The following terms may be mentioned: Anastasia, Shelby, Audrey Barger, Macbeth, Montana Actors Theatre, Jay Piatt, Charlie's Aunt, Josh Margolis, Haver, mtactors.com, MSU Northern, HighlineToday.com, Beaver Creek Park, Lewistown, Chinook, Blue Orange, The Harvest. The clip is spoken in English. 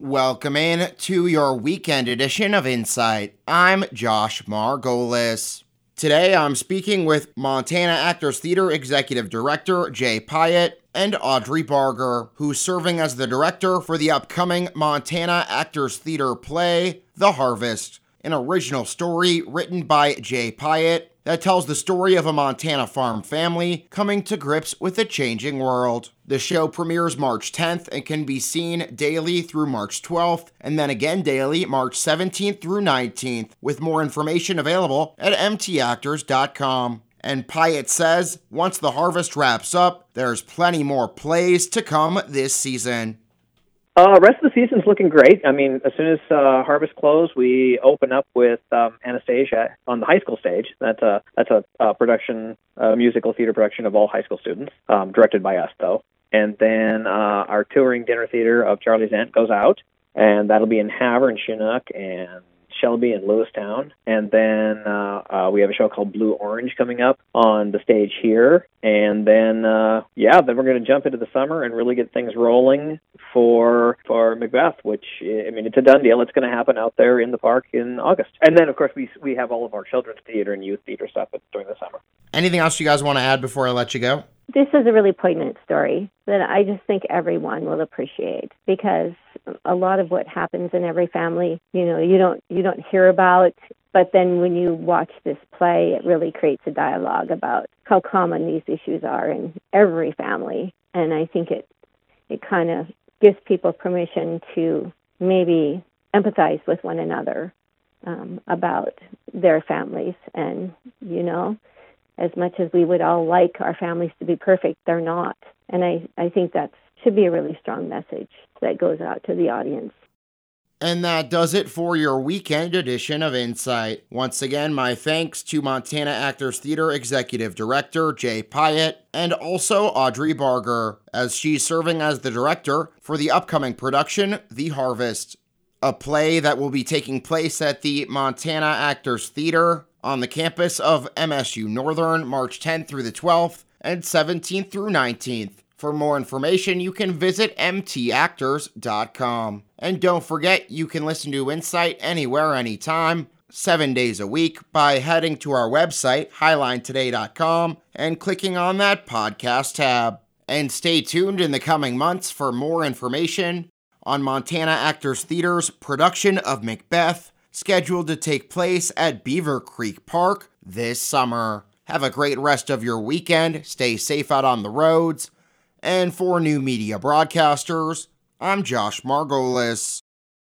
Welcome in to your weekend edition of Insight. I'm Josh Margolis. Today I'm speaking with Montana Actors Theatre Executive Director Jay Piatt and Audrey Barger, who's serving as the director for the upcoming Montana Actors Theatre play, The Harvest, an original story written by Jay Piatt that tells the story of a Montana farm family coming to grips with a changing world. The show premieres March 10th and can be seen daily through March 12th, and then again daily March 17th through 19th, with more information available at mtactors.com. And Piatt says, once The Harvest wraps up, there's plenty more plays to come this season. Rest of the season's looking great. I mean, as soon as Harvest closed, we open up with Anastasia on the high school stage. That's a production, musical theater production of all high school students, directed by us, though. And then our touring dinner theater of Charlie's Aunt goes out, and that'll be in Haver and Chinook and Shelby and Lewistown. And then we have a show called Blue Orange coming up on the stage here. And then we're going to jump into the summer and really get things rolling for Macbeth, which, I mean, it's a done deal. It's going to happen out there in the park in August. And then, of course, we have all of our children's theater and youth theater stuff during the summer. Anything else you guys want to add before I let you go? This is a really poignant story that I just think everyone will appreciate, because a lot of what happens in every family, you know, you don't hear about, but then when you watch this play, it really creates a dialogue about how common these issues are in every family. And I think it kind of gives people permission to maybe empathize with one another about their families. And, you know, as much as we would all like our families to be perfect, they're not. And I think that should be a really strong message that goes out to the audience. And that does it for your weekend edition of Insight. Once again, my thanks to Montana Actors Theatre Executive Director Jay Piatt and also Audrey Barger, as she's serving as the director for the upcoming production, The Harvest, a play that will be taking place at the Montana Actors Theatre on the campus of MSU Northern, March 10th through the 12th and 17th through 19th. For more information, you can visit mtactors.com. And don't forget, you can listen to Insight anywhere, anytime, 7 days a week by heading to our website, HighlineToday.com, and clicking on that podcast tab. And stay tuned in the coming months for more information on Montana Actors Theatre's production of Macbeth, scheduled to take place at Beaver Creek Park this summer. Have a great rest of your weekend. Stay safe out on the roads. And for New Media Broadcasters, I'm Josh Margolis.